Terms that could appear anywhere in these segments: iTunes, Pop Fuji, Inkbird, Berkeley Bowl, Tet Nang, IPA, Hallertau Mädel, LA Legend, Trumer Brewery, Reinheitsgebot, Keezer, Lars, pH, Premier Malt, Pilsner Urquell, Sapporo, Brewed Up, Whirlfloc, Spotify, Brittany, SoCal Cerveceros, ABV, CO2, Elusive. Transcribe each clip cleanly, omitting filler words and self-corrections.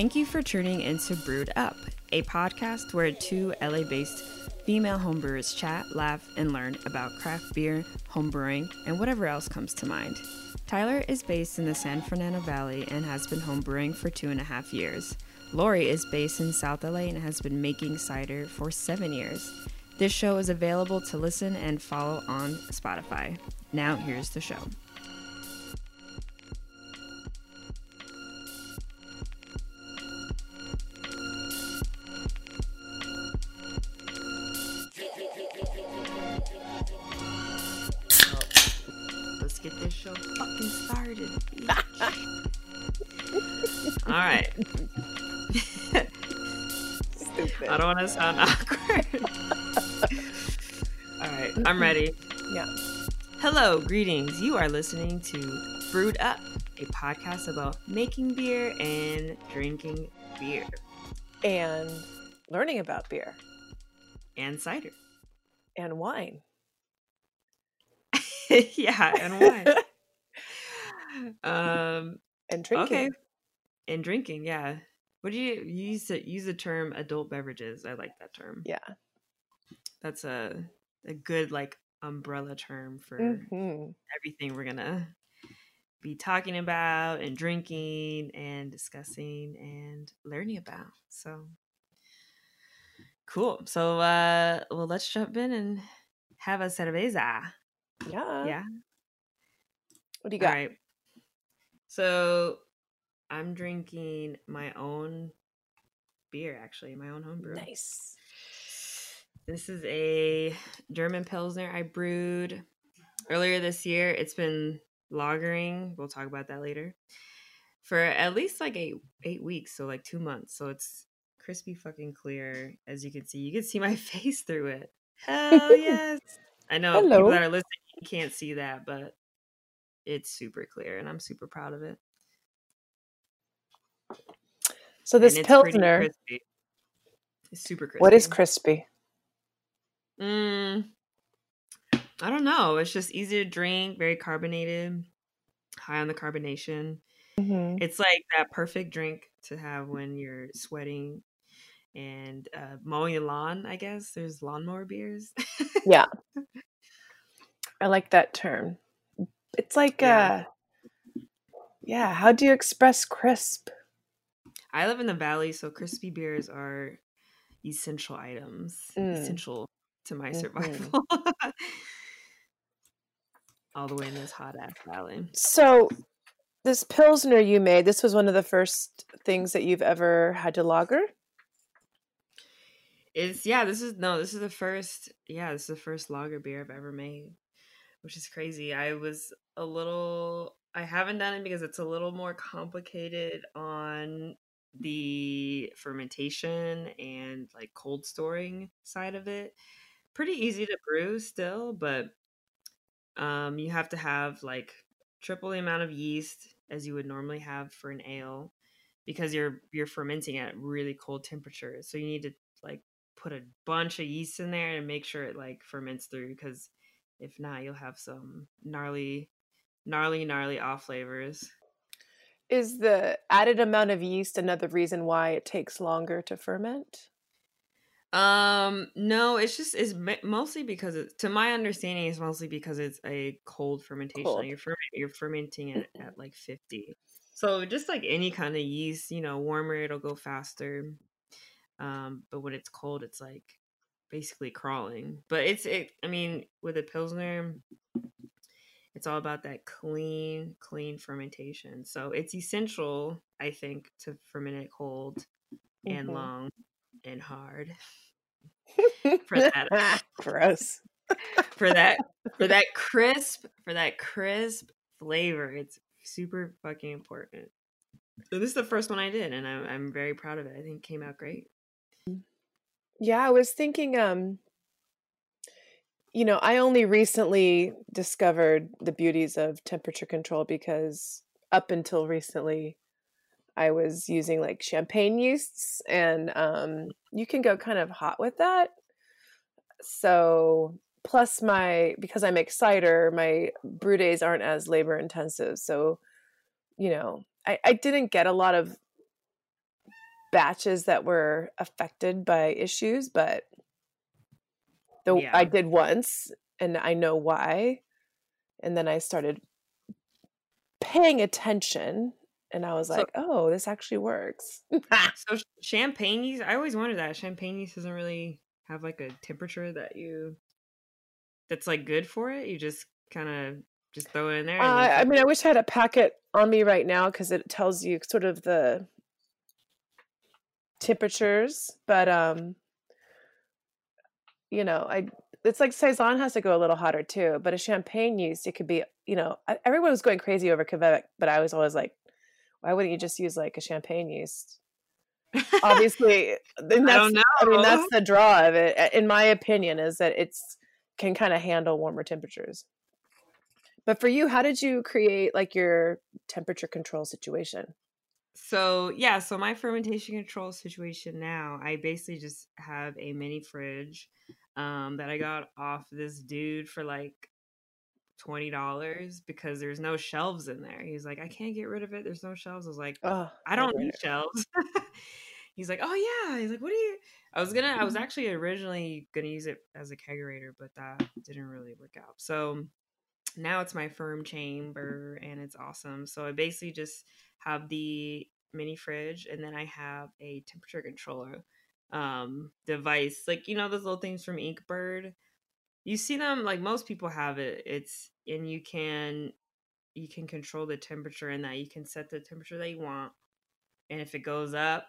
Thank you for tuning into Brewed Up, a podcast where two LA-based female homebrewers chat, laugh, and learn about craft beer, homebrewing, and whatever else comes to mind. Tyler is based in the San Fernando Valley and has been homebrewing for 2.5 years. Lori is based in South LA and has been making cider for 7 years. This show is available to listen and follow on Spotify. Now here's the show. All right. Stupid. I don't want to sound awkward. All right, I'm ready. Yeah. Hello, greetings. You are listening to Brewed Up, a podcast about making beer and drinking beer. And learning about beer. And cider. And wine. Yeah, and wine. And drinking. Okay. And drinking, yeah. What do you use the term adult beverages? I like that term. Yeah. That's a good like umbrella term for everything we're gonna be talking about and drinking and discussing and learning about. So cool. So well, let's jump in and have a cerveza. Yeah. Yeah. What do you got? All right. So I'm drinking my own beer, actually, my own homebrew. Nice. This is a German Pilsner I brewed earlier this year. It's been lagering. We'll talk about that later. For at least like eight weeks, so like 2 months. So it's crispy fucking clear, as you can see. You can see my face through it. Hell yes. I know people that are listening can't see that, but it's super clear, and I'm super proud of it. So this Pilsner, it's super crispy. What is crispy? I don't know. It's just easy to drink, very carbonated, high on the carbonation. Mm-hmm. It's like that perfect drink to have when you're sweating and mowing the lawn, I guess. There's lawnmower beers. Yeah. I like that term. It's like, how do you express crisp? I live in the Valley, so crispy beers are essential items, essential to my survival. All the way in this hot-ass Valley. So this Pilsner you made, this was one of the first things that you've ever had to lager? This is the first lager beer I've ever made, which is crazy. I haven't done it because it's a little more complicated on the fermentation and like cold storing side of it. Pretty easy to brew still, but you have to have like triple the amount of yeast as you would normally have for an ale because you're fermenting at really cold temperatures. So you need to like put a bunch of yeast in there and make sure it like ferments through, because if not, you'll have some gnarly off flavors. Is the added amount of yeast another reason why it takes longer to ferment? No, it's mostly because to my understanding, it's mostly because it's a cold fermentation. Cold. You're fermenting it at like 50. So just like any kind of yeast, warmer, it'll go faster. But when it's cold, it's like basically crawling. But with a Pilsner, it's all about that clean fermentation. So it's essential, I think, to ferment it cold and long and hard. Gross. for that crisp flavor. It's super fucking important. So this is the first one I did, and I'm very proud of it. I think it came out great. Yeah, I was thinking I only recently discovered the beauties of temperature control, because up until recently, I was using like champagne yeasts, and you can go kind of hot with that. So plus because I make cider, my brew days aren't as labor intensive. So, I didn't get a lot of batches that were affected by issues, but I did once and I know why. And then I started paying attention and I was like, oh, this actually works. So champagne, I always wondered that champagne doesn't really have like a temperature that's like good for it. You just kind of just throw it in there. I mean, I wish I had a packet on me right now because it tells you sort of the temperatures, but you know, it's like Saison has to go a little hotter too, but a champagne yeast, it could be, you know, everyone was going crazy over Quebec, but I was always like, why wouldn't you just use like a champagne yeast? Obviously, then that's, I don't know. I mean, that's the draw of it, in my opinion, is that it's can kind of handle warmer temperatures. But for you, how did you create like your temperature control situation? So my fermentation control situation now, I basically just have a mini fridge that I got off this dude for like $20 because there's no shelves in there. He's like, I can't get rid of it. There's no shelves. I was like, I don't need shelves. He's like, oh yeah. He's like, what do you? I was actually originally gonna use it as a kegerator, but that didn't really work out. So now it's my firm chamber and it's awesome. So I basically just have the mini fridge, and then I have a temperature controller device. Like, you know, those little things from Inkbird. You see them, like most people have it. It's, and you can control the temperature in that. You can set the temperature that you want. And if it goes up,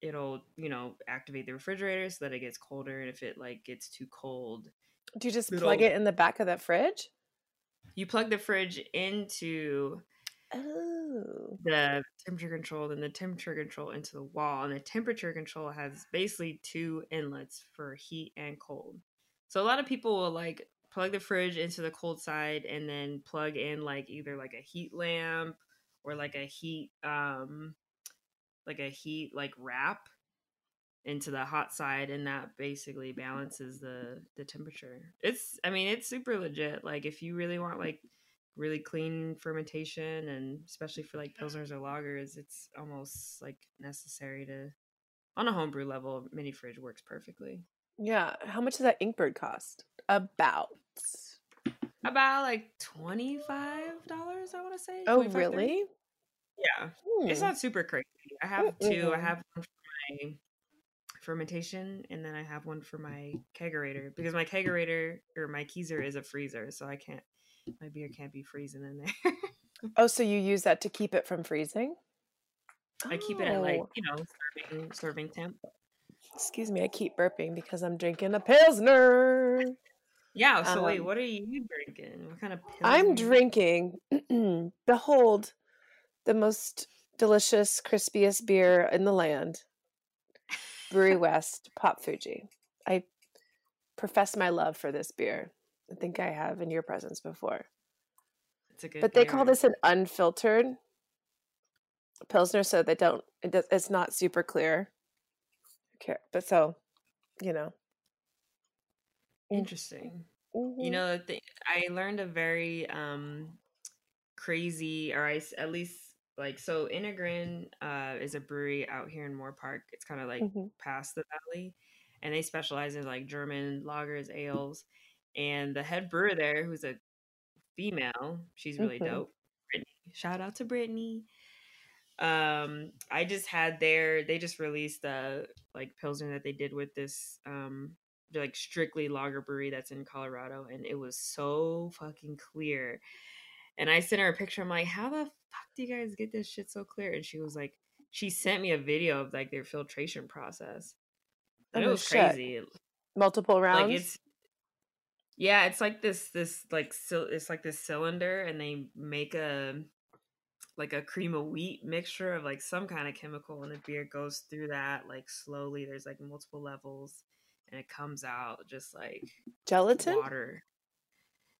it'll, you know, activate the refrigerator so that it gets colder. And if it like gets too cold. Do you just plug it in the back of that fridge? You plug the fridge into the temperature control, then the temperature control into the wall. And the temperature control has basically two inlets for heat and cold. So a lot of people will like plug the fridge into the cold side and then plug in like either like a heat lamp or like a heat wrap into the hot side, and that basically balances the temperature. It's super legit. Like if you really want like really clean fermentation, and especially for like pilsners or lagers, it's almost like necessary to, on a homebrew level, mini fridge works perfectly. Yeah. How much does that Inkbird cost? About like $25, I want to say. Oh, really? Yeah. It's not super crazy. I have two. I have one for my fermentation, and then I have one for my kegerator, because my kegerator or my Kieser is a freezer, so my beer can't be freezing in there. Oh, so you use that to keep it from freezing? I keep it at like, you know, serving temp. Excuse me, I keep burping because I'm drinking a Pilsner. Yeah, so wait, what are you drinking? What kind of Pilsner? I'm drinking, behold, the most delicious, crispiest beer in the land. Brewery West, Pop Fuji. I profess my love for this beer. I think I have in your presence before. It's a good But they beer. Call this an unfiltered Pilsner, so they don't. It's not super clear. Okay, but so, you know. Interesting. Mm-hmm. You know, I learned a very crazy, or at least, like, so Integrin is a brewery out here in Moore Park. It's kind of like past the valley, and they specialize in like German lagers, ales, and the head brewer there, who's a female, she's really dope. Brittany. Shout out to Brittany. I just had they just released a like Pilsner that they did with this like strictly lager brewery that's in Colorado, and it was so fucking clear. And I sent her a picture. I'm like, how the fuck do you guys get this shit so clear? And she was like, she sent me a video of like their filtration process. And it was crazy. Multiple rounds. Like it's like this like it's like this cylinder, and they make a cream of wheat mixture of like some kind of chemical, and the beer goes through that like slowly. There's like multiple levels, and it comes out just like gelatin, water.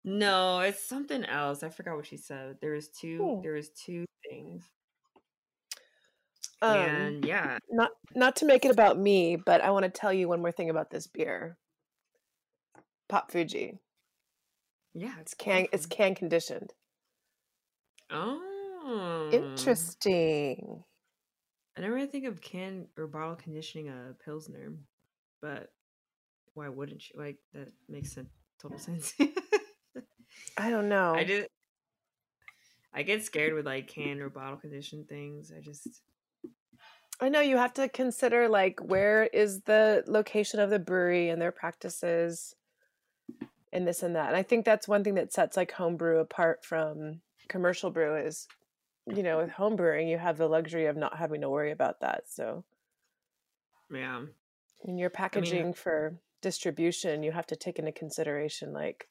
No, it's something else. I forgot what she said. There was two things. And yeah. Not to make it about me, but I want to tell you one more thing about this beer. Pop Fuji. Yeah, it's can conditioned. Oh. Interesting. I never really think of can or bottle conditioning a Pilsner, but why wouldn't you? Like, that makes sense, total sense. I don't know. I get scared with like can or bottle condition things. I know you have to consider like where is the location of the brewery and their practices and this and that. And I think that's one thing that sets like homebrew apart from commercial brew is, you know, with home brewing, you have the luxury of not having to worry about that. So yeah. And your packaging for distribution, you have to take into consideration like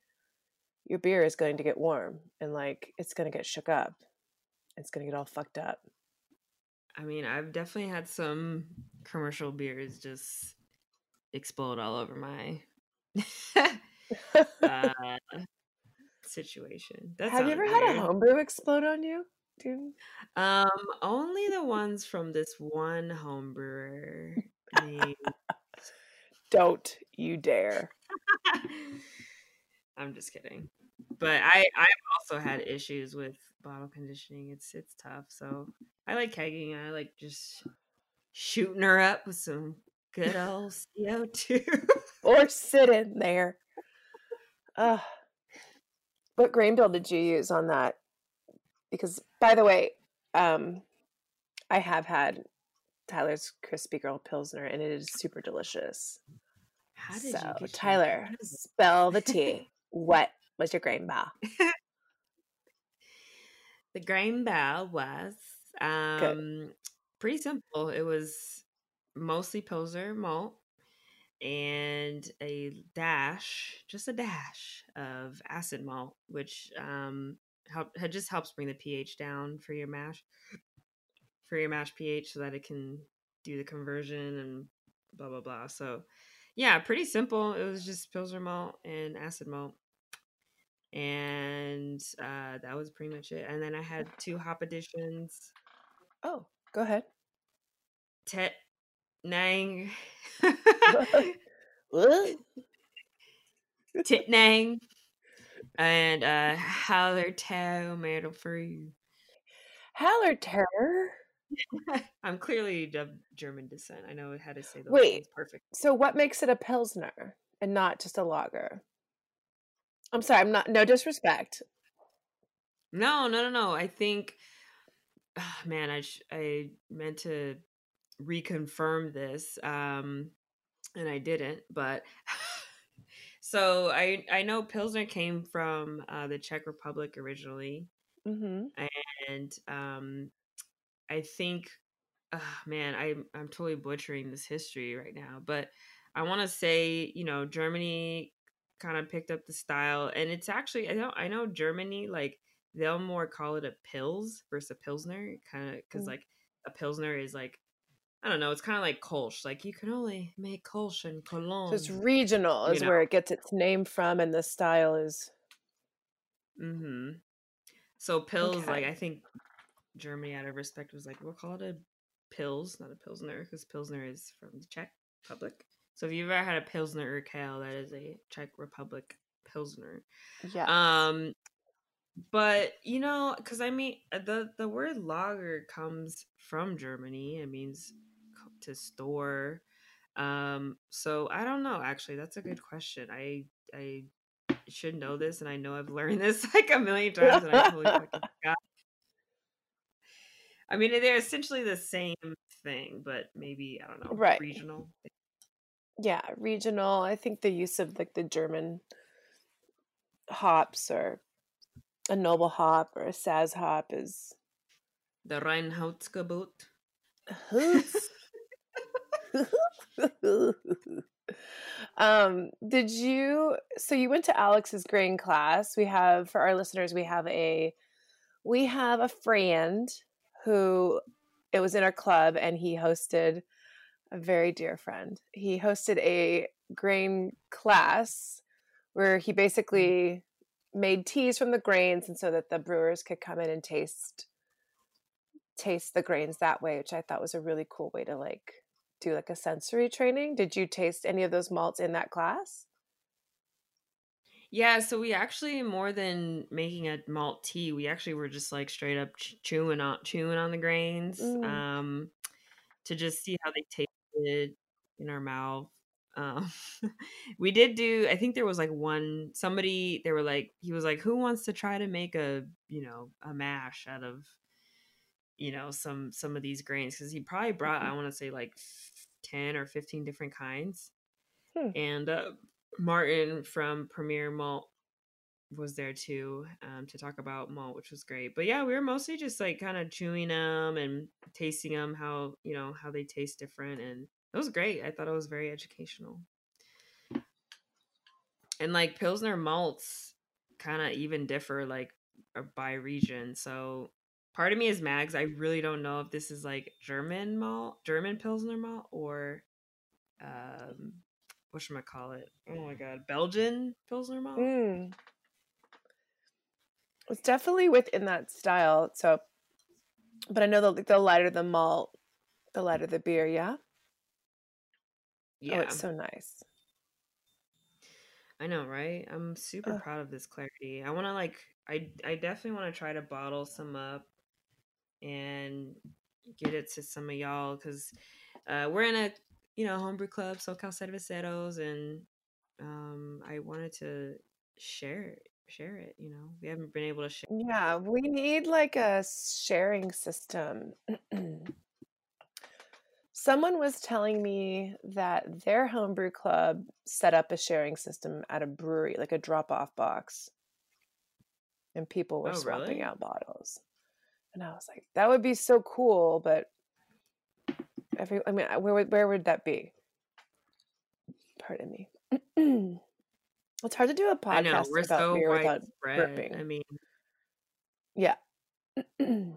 your beer is going to get warm and like it's going to get shook up. It's going to get all fucked up. I mean, I've definitely had some commercial beers just explode all over my situation. Have you ever had a homebrew explode on you, dude? Only the ones from this one homebrewer. I mean, don't you dare. I'm just kidding. But I've also had issues with bottle conditioning. It's tough. So I like kegging. I like just shooting her up with some good old CO2. Or sitting there. What grain bill did you use on that? Because, by the way, I have had Tyler's Crispy Girl Pilsner, and it is super delicious. How did you Tyler, spell the T. What was your grain bill? The grain bill was pretty simple. It was mostly Pilsner malt and a dash of acid malt, which helps bring the pH down for your mash pH so that it can do the conversion and blah blah blah. So yeah, pretty simple. It was just Pilsner malt and acid malt. And that was pretty much it. And then I had two hop additions. Oh, go ahead. Tet Nang. Tet Nang. And Hallertau Mädel. Hallertau? I'm clearly of German descent. I know how to say those things perfect. So what makes it a Pilsner and not just a lager? I'm sorry, I'm not, no disrespect. No. I think, I meant to reconfirm this, and I didn't, but so I know Pilsner came from the Czech Republic originally. Mm-hmm. And I think, I'm totally butchering this history right now, but I want to say, you know, Germany kind of picked up the style, and it's actually, I know Germany, like they'll more call it a Pils versus a Pilsner, kind of, because like a Pilsner is like, I don't know, it's kind of like Kolsch, like you can only make Kolsch and Cologne. So it's regional is where it gets its name from, and the style is. Mm-hmm. So Pils, like I think Germany, out of respect, was like, we'll call it a Pils, not a Pilsner, because Pilsner is from the Czech Republic. So if you've ever had a Pilsner Urquell, that is a Czech Republic Pilsner. Yeah. But you know, because I mean, the word lager comes from Germany. It means to store. So I don't know. Actually, that's a good question. I should know this, and I know I've learned this like a million times, and I totally fucking forgot. I mean, they're essentially the same thing, but maybe, I don't know, right. Regional. Yeah, regional. I think the use of like the German hops or a noble hop or a Saz hop is the Reinheitsgebot. So you went to Alex's grain class. We have, for our listeners, we have a friend who, it was in our club, and he hosted, a very dear friend, he hosted a grain class where he basically made teas from the grains, and so that the brewers could come in and taste the grains that way, which I thought was a really cool way to like do like a sensory training. Did you taste any of those malts in that class? Yeah, so we actually, more than making a malt tea, we actually were just like straight up chewing on the grains. to just see how they tasted in our mouth. We did do, I think there was like one, somebody, they were like, he was like, who wants to try to make a, you know, a mash out of, you know, some of these grains? Cause he probably brought, I want to say like 10 or 15 different kinds. And Martin from Premier Malt was there too, to talk about malt, which was great. But yeah, we were mostly just like kind of chewing them and tasting them, how, you know, how they taste different. And it was great. I thought it was very educational. And like Pilsner malts kind of even differ like by region. So part of me is mad because I really don't know if this is like German malt, German Pilsner malt, or whatchamacallit? Oh my God, Belgian Pilsner malt? It's definitely within that style. So, but I know the lighter the malt, the lighter the beer. Yeah. Oh, it's so nice. I know, right? I'm super proud of this clarity. I want to like, I definitely want to try to bottle some up and get it to some of y'all, because we're in a, you know, homebrew club, SoCal Cerveceros, and I wanted to share it, you know. We haven't been able to share. Yeah, we need like a sharing system. Someone was telling me that their homebrew club set up a sharing system at a brewery, like a drop-off box, and people were swapping out bottles. And I was like, that would be so cool, but where would that be? Pardon me. It's hard to do a podcast about beer without burping. I mean, yeah. There's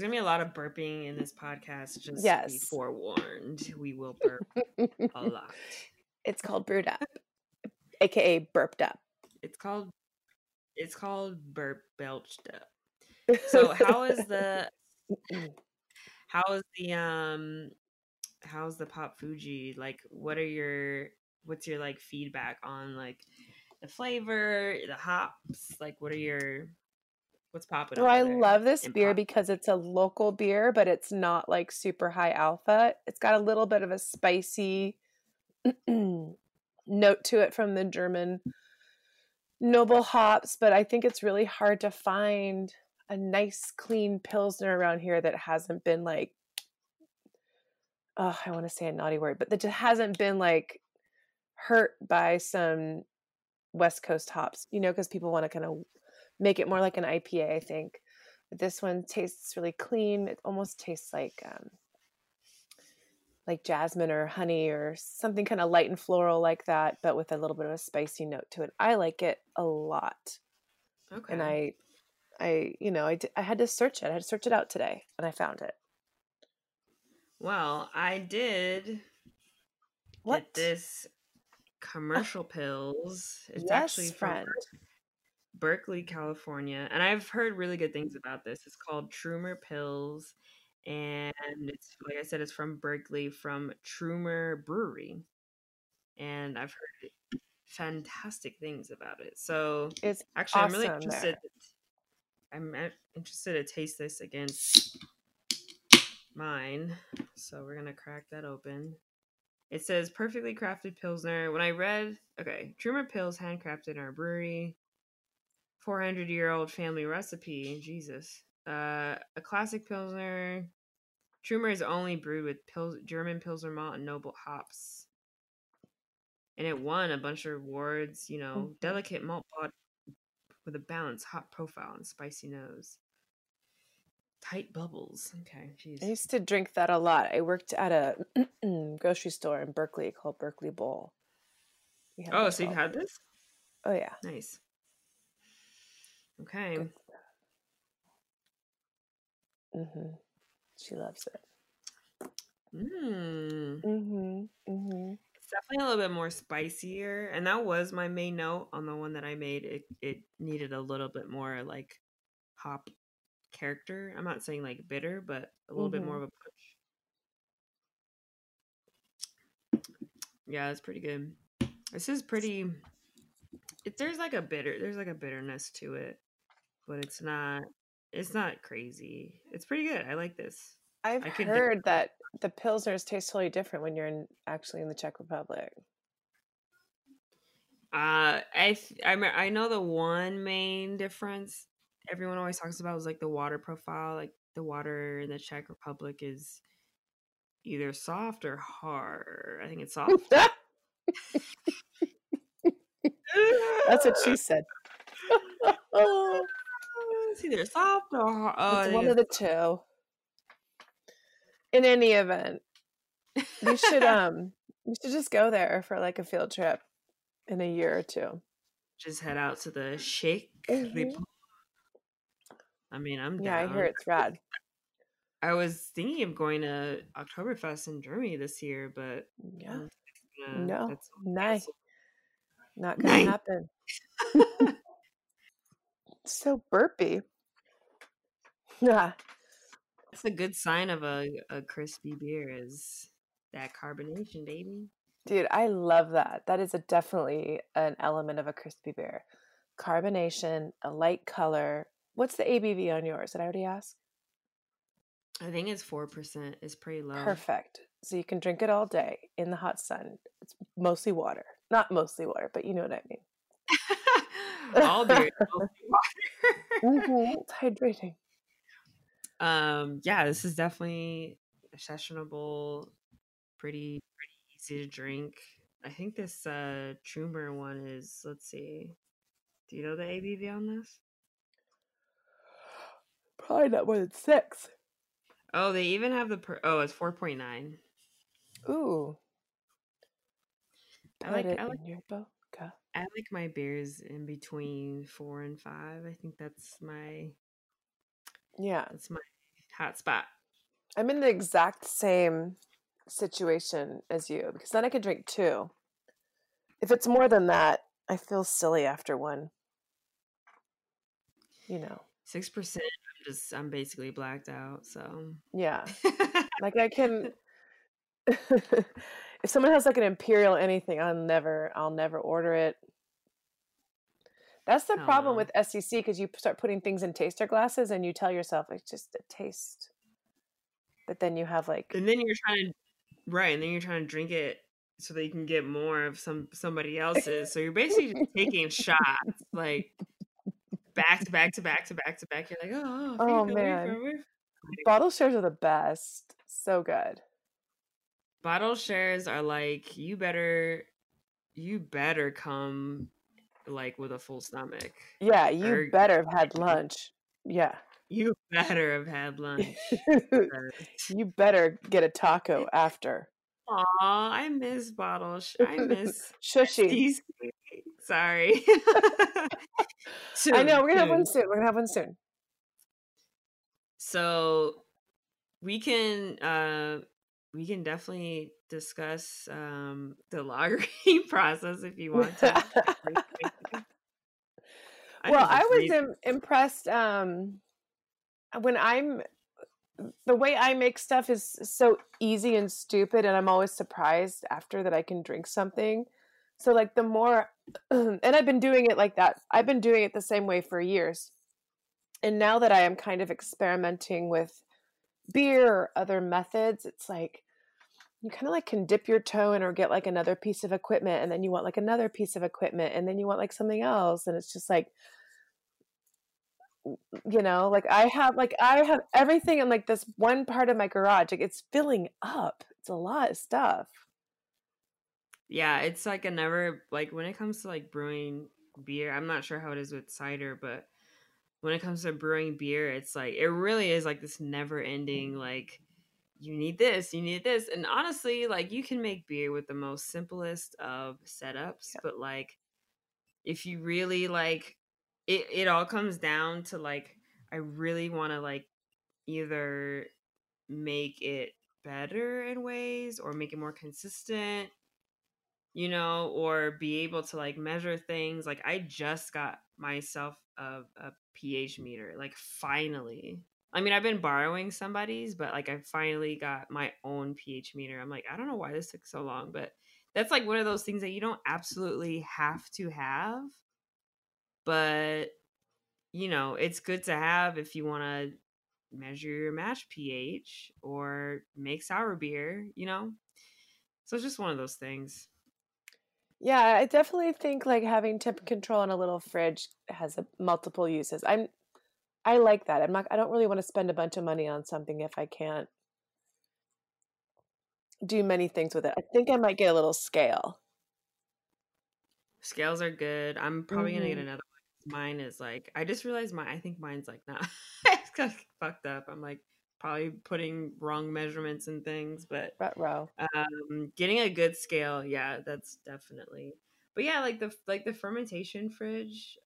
going to be a lot of burping in this podcast. Just be forewarned. We will burp a lot. It's called Brewed Up, a.k.a. Burped Up. It's called Burp Belched Up. So how's the Pop Fuji? Like, what's your like feedback on like the flavor, the hops? Like, what's popping up? Well, I love this beer because it's a local beer, but it's not like super high alpha. It's got a little bit of a spicy note to it from the German noble hops, but I think it's really hard to find a nice clean Pilsner around here that hasn't been like, I want to say a naughty word, but that just hasn't been like hurt by some West Coast hops, you know, because people want to kind of make it more like an IPA, I think. But this one tastes really clean. It almost tastes like jasmine or honey or something kind of light and floral like that, but with a little bit of a spicy note to it. I like it a lot. Okay. And I had to search it. I had to search it out today, and I found it. Well, I did get this commercial pills. It's actually from Berkeley, California, and I've heard really good things about this. It's called Trumer Pills, and it's, like I said, it's from Berkeley, from Trumer Brewery, and I've heard fantastic things about it. So it's actually awesome. I'm interested to taste this against mine. So we're going to crack that open. It says perfectly crafted Pilsner. When I read, Trumer Pils, handcrafted in our brewery, 400-year-old family recipe. Jesus. A classic Pilsner. Trumer is only brewed with German Pilsner malt and noble hops. And it won a bunch of awards, you know, delicate malt body with a balanced hot profile and spicy nose. Tight bubbles. Okay, jeez. I used to drink that a lot. I worked at a grocery store in Berkeley called Berkeley Bowl. Oh, so you've had this? Oh, yeah. Nice. Okay. She loves it. It's definitely a little bit more spicier, and that was my main note on the one that I made. It needed a little bit more like hop character. I'm not saying like bitter, but a little bit more of a push. Yeah, it's pretty good. This is pretty. There's like a bitterness to it, but it's not crazy. It's pretty good. I like this. I've heard that the Pilsners taste totally different when you're actually in the Czech Republic. I know the one main difference everyone always talks about is like the water profile. Like the water in the Czech Republic is either soft or hard. I think it's soft. That's what she said. It's either soft or hard. It's one of the two. In any event, we should we should just go there for like a field trip. In a year or two. Just head out to the Shake. Mm-hmm. I mean, I'm down. Yeah, I hear it's rad. I was thinking of going to Oktoberfest in Germany this year, but... Yeah. Nice. Not going to happen. It's so burpy. Yeah. That's a good sign of a crispy beer is that carbonation, baby. Dude, I love that. That is definitely an element of a crispy beer. Carbonation, a light color. What's the ABV on yours? Did I already ask? I think it's 4%. It's pretty low. Perfect. So you can drink it all day in the hot sun. It's mostly water. Not mostly water, but you know what I mean. All beer, mostly water. Mm-hmm. It's hydrating. Yeah, this is definitely a sessionable, pretty to drink. I think this Trumer one is, let's see, do you know the ABV on this? Probably not more than 6. Oh, they even have it's 4.9. Ooh. I like my beers in between 4 and 5. I think that's my hot spot. I'm in the exact same situation as you, because then I could drink 2. If it's more than that, I feel silly after 1. 6%. I'm basically blacked out. So yeah, like I can. If someone has like an imperial anything, I'll never order it. That's the problem with SEC, because you start putting things in taster glasses and you tell yourself it's just a taste, but then you have like, and then you're trying to. Right, and then you're trying to drink it so that you can get more of somebody else's. So you're basically just taking shots, like back to back to back to back to back. You're like, oh man, bottle shares are the best. So good. Bottle shares are like, you better come like with a full stomach. Yeah, you better have had lunch. Yeah. You better have had lunch. You better get a taco after. Aw, I miss bottles. I miss Shushy. Sorry. Soon, I know. We're going to have one soon. So we can definitely discuss the lagering process if you want to. I was impressed... the way I make stuff is so easy and stupid, and I'm always surprised after that I can drink something. So like the more, and I've been doing it the same way for years. And now that I am kind of experimenting with beer or other methods, it's like, you kind of like can dip your toe in or get like another piece of equipment. And then you want like another piece of equipment, and then you want like something else. And it's just like, I have everything in like this one part of my garage. Like it's filling up. It's a lot of stuff. Yeah, it's like when it comes to like brewing beer, I'm not sure how it is with cider, but when it comes to brewing beer, it's like it really is like this never ending, like you need this. And honestly, like you can make beer with the most simplest of setups, yeah. But like if you really like It all comes down to like, I really want to like either make it better in ways or make it more consistent, or be able to like measure things. Like I just got myself a pH meter, like finally. I mean, I've been borrowing somebody's, but like I finally got my own pH meter. I'm like, I don't know why this took so long, but that's like one of those things that you don't absolutely have to have. But, it's good to have if you want to measure your mash pH or make sour beer, you know? So it's just one of those things. Yeah, I definitely think like having temp control in a little fridge has multiple uses. I like that. I don't really want to spend a bunch of money on something if I can't do many things with it. I think I might get a little scale. Scales are good. I'm probably gonna get another one. Mine is like, I just realized I think mine's like not fucked up. I'm like probably putting wrong measurements and things, but getting a good scale, yeah, that's definitely. But yeah, like the fermentation fridge,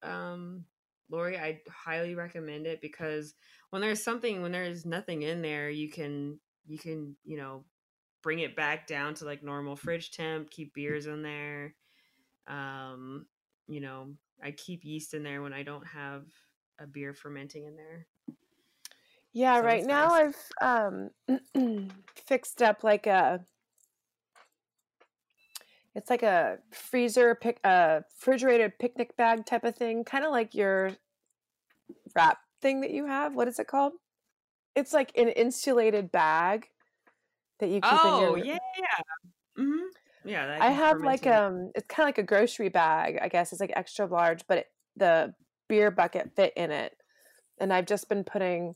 Lori, I highly recommend it, because when there's nothing in there, you can, you know, bring it back down to like normal fridge temp, keep beers in there. You know, I keep yeast in there when I don't have a beer fermenting in there. Yeah. So right now I've, fixed up like it's like a refrigerated picnic bag type of thing. Kind of like your wrap thing that you have. What is it called? It's like an insulated bag that you keep in your... Oh, yeah. Mm-hmm. Yeah. I have like, it's kind of like a grocery bag, I guess. It's like extra large, but the beer bucket fit in it. And I've just been putting,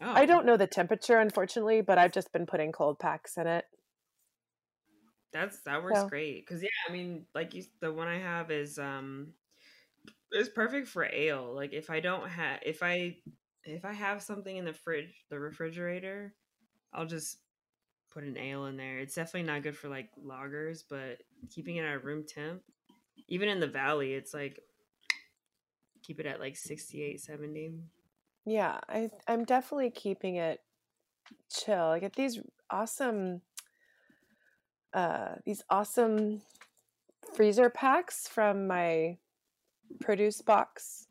I don't know the temperature, unfortunately, but I've just been putting cold packs in it. That works great. Cause yeah, I mean, like the one I have is perfect for ale. Like if I have something in the refrigerator, I'll just put an ale in there. It's definitely not good for like lagers, but keeping it at room temp, even in the valley, it's like, keep it at like 68, 70. Yeah. I'm definitely keeping it chill. I get these awesome freezer packs from my produce box,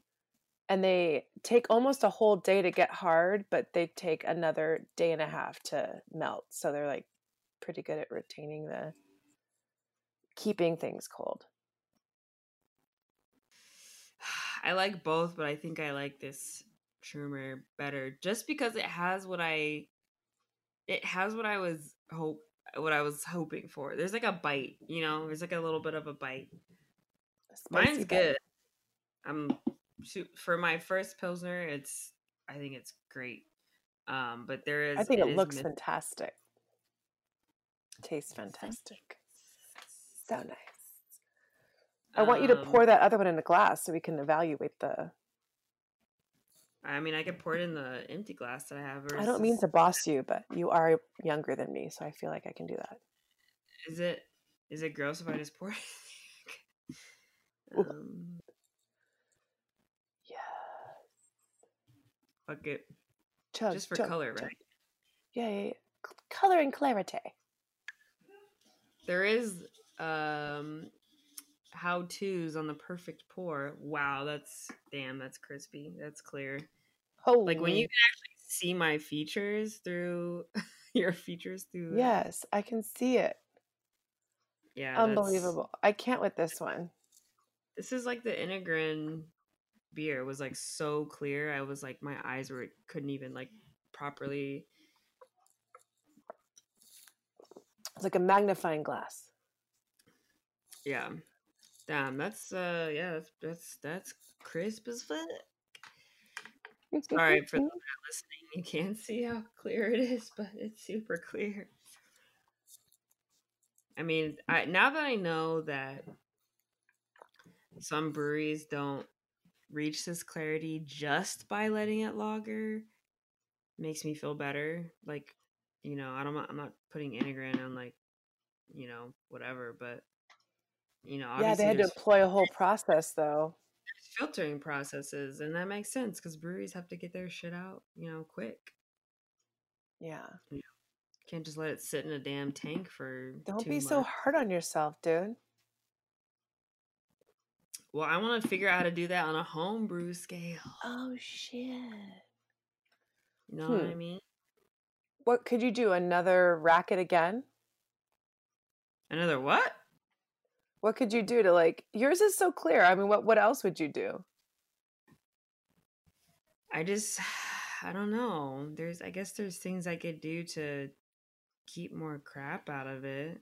and they take almost a whole day to get hard, but they take another day and a half to melt. So they're like pretty good at retaining keeping things cold. I like both, but I think I like this Trumer better just because what I was hoping for. There's like a bite, you know? There's like a little bit of a bite. Mine's good. For my first Pilsner, I think it's great. But I think it looks fantastic. Tastes fantastic. So nice. I want you to pour that other one in a glass so we can evaluate I mean, I could pour it in the empty glass that I have. I don't mean to boss you, but you are younger than me, so I feel like I can do that. Is it gross if I just pour it? Yes. Fuck it. Just for color, right? Yeah. Color and clarity. There is how-tos on the perfect pour. Wow, that's crispy. That's clear. Holy. Like when you can actually see my features through your features through. Yes, I can see it. Yeah. Unbelievable. I can't with this one. This is like the Integrin beer. It was like so clear. I was like, my eyes couldn't even like properly. It's like a magnifying glass. Yeah. Damn, that's crisp as fuck. Sorry for those listening. You can't see how clear it is, but it's super clear. I mean, now that I know that some breweries don't reach this clarity just by letting it lager, makes me feel better. Like, you know, I'm not putting Integrin on like, you know, whatever, but. You know, yeah, they had to employ a whole process, though. There's filtering processes, and that makes sense because breweries have to get their shit out, you know, quick. Yeah, you know, can't just let it sit in a damn tank for. Don't be so hard on yourself, dude. Well, I want to figure out how to do that on a homebrew scale. Oh shit! You know what I mean? What could you do? Another racket again? Another what? What could you do to like, yours is so clear. I mean, what else would you do? I don't know. There's, I guess there's things I could do to keep more crap out of it.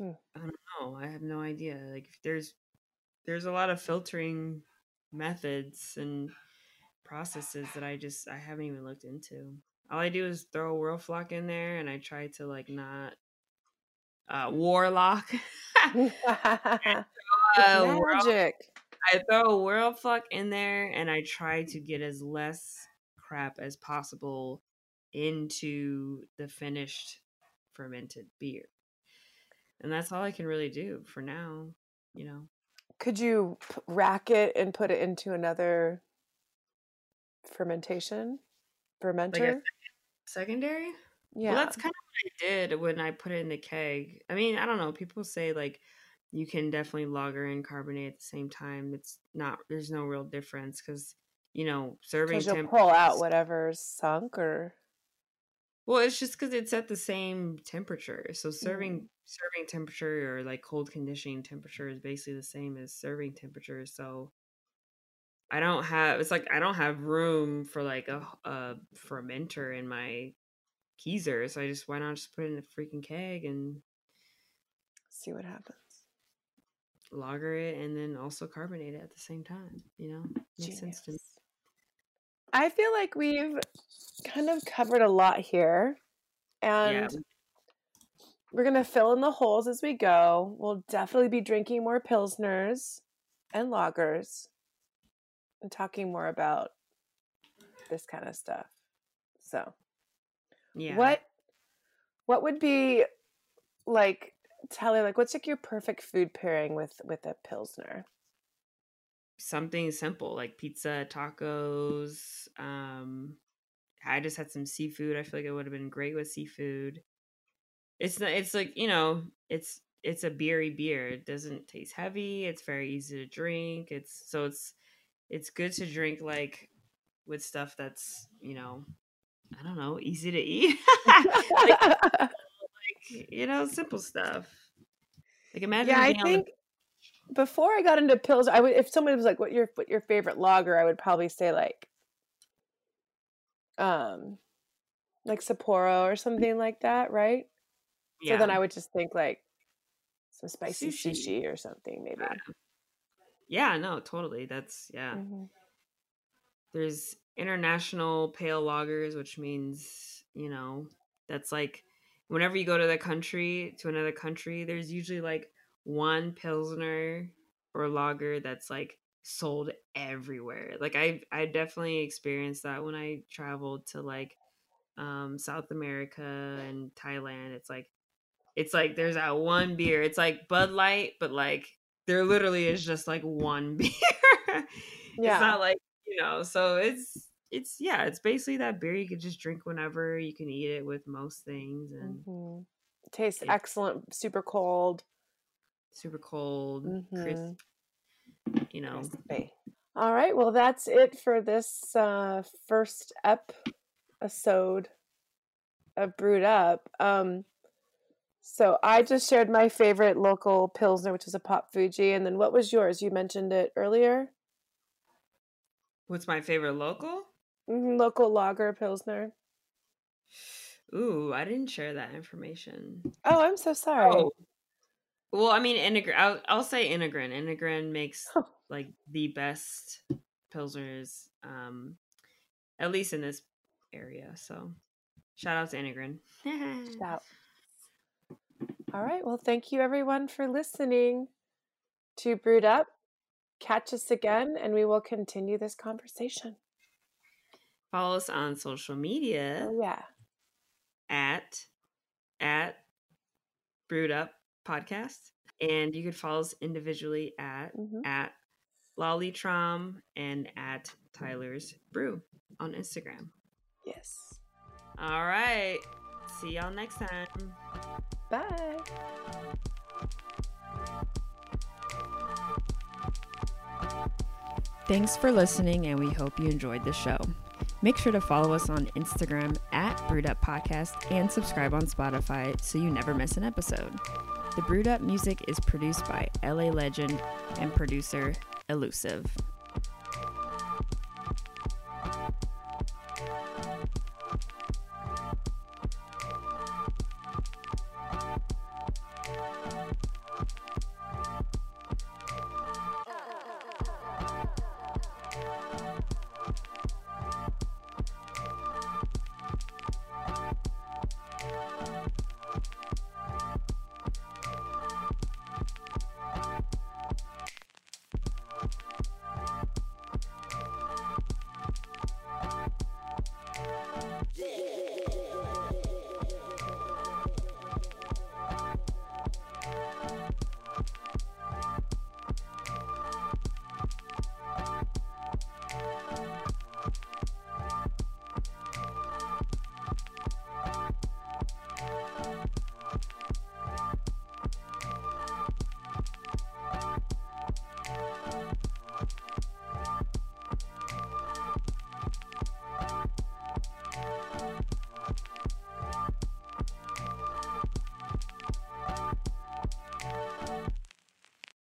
I don't know. I have no idea. Like, there's a lot of filtering methods and processes that I haven't even looked into. All I do is throw a Whirlfloc in there, and I try to like not warlock. I throw a Whirlfloc in there, and I try to get as less crap as possible into the finished fermented beer. And that's all I can really do for now, you know. Could you rack it and put it into another fermenter? Like secondary? Yeah. Well, that's kind of what I did when I put it in the keg. I mean, I don't know. People say, like, you can definitely lager and carbonate at the same time. It's not, there's no real difference because, you know, serving temp. You'll pull out whatever's sunk or. Well, it's just because it's at the same temperature. So serving temperature or like cold conditioning temperature is basically the same as serving temperature. So I don't have room for like a fermenter in my Keezer. So why not just put it in a freaking keg and see what happens. Lager it and then also carbonate it at the same time. You know, makes sense to me. I feel like we've kind of covered a lot here, and we're going to fill in the holes as we go. We'll definitely be drinking more Pilsners and lagers and talking more about this kind of stuff. So what would be like, Telly, like what's like your perfect food pairing with a Pilsner? Something simple like pizza, tacos. I just had some seafood. I feel like it would have been great with seafood. It's like, you know, it's a beery beer. It doesn't taste heavy. It's very easy to drink. It's good to drink like with stuff that's, you know, I don't know, easy to eat. like you know, simple stuff. Like imagine before I got into Pilsner, I would, if somebody was like, "What your favorite lager?" I would probably say like Sapporo or something like that, right? Yeah. So then I would just think like some spicy sushi or something, maybe. Yeah, no, totally. That's There's international pale lagers, which means, you know, that's like whenever you go to another country, there's usually like one Pilsner or lager that's like sold everywhere. Like I definitely experienced that when I traveled to like South America and Thailand. It's like there's that one beer. It's like Bud Light, but like there literally is just like one beer. It's not like, you know, so it's basically that beer you could just drink whenever. You can eat it with most things and tastes excellent, super cold, crisp, you know. Crispy. All right. Well, that's it for this first episode of Brewed Up. So I just shared my favorite local Pilsner, which is a Pop Fuji. And then what was yours? You mentioned it earlier. What's my favorite local? Local lager Pilsner. Ooh, I didn't share that information. Oh, I'm so sorry. Oh. Well, I mean, I'll say Integrin. Integrin makes like the best Pilsners, at least in this area. So, shout out to Integrin. Shout. All right. Well, thank you everyone for listening to Brewed Up. Catch us again, and we will continue this conversation. Follow us on social media. Oh, yeah. At Brewed Up Podcast, and you could follow us individually at Lollytrom and at Tyler's Brew on Instagram. Yes. All right. See y'all next time. Bye. Thanks for listening, and we hope you enjoyed the show. Make sure to follow us on Instagram at Brewed Up Podcast and subscribe on Spotify so you never miss an episode. The Brewed Up music is produced by LA Legend and producer Elusive.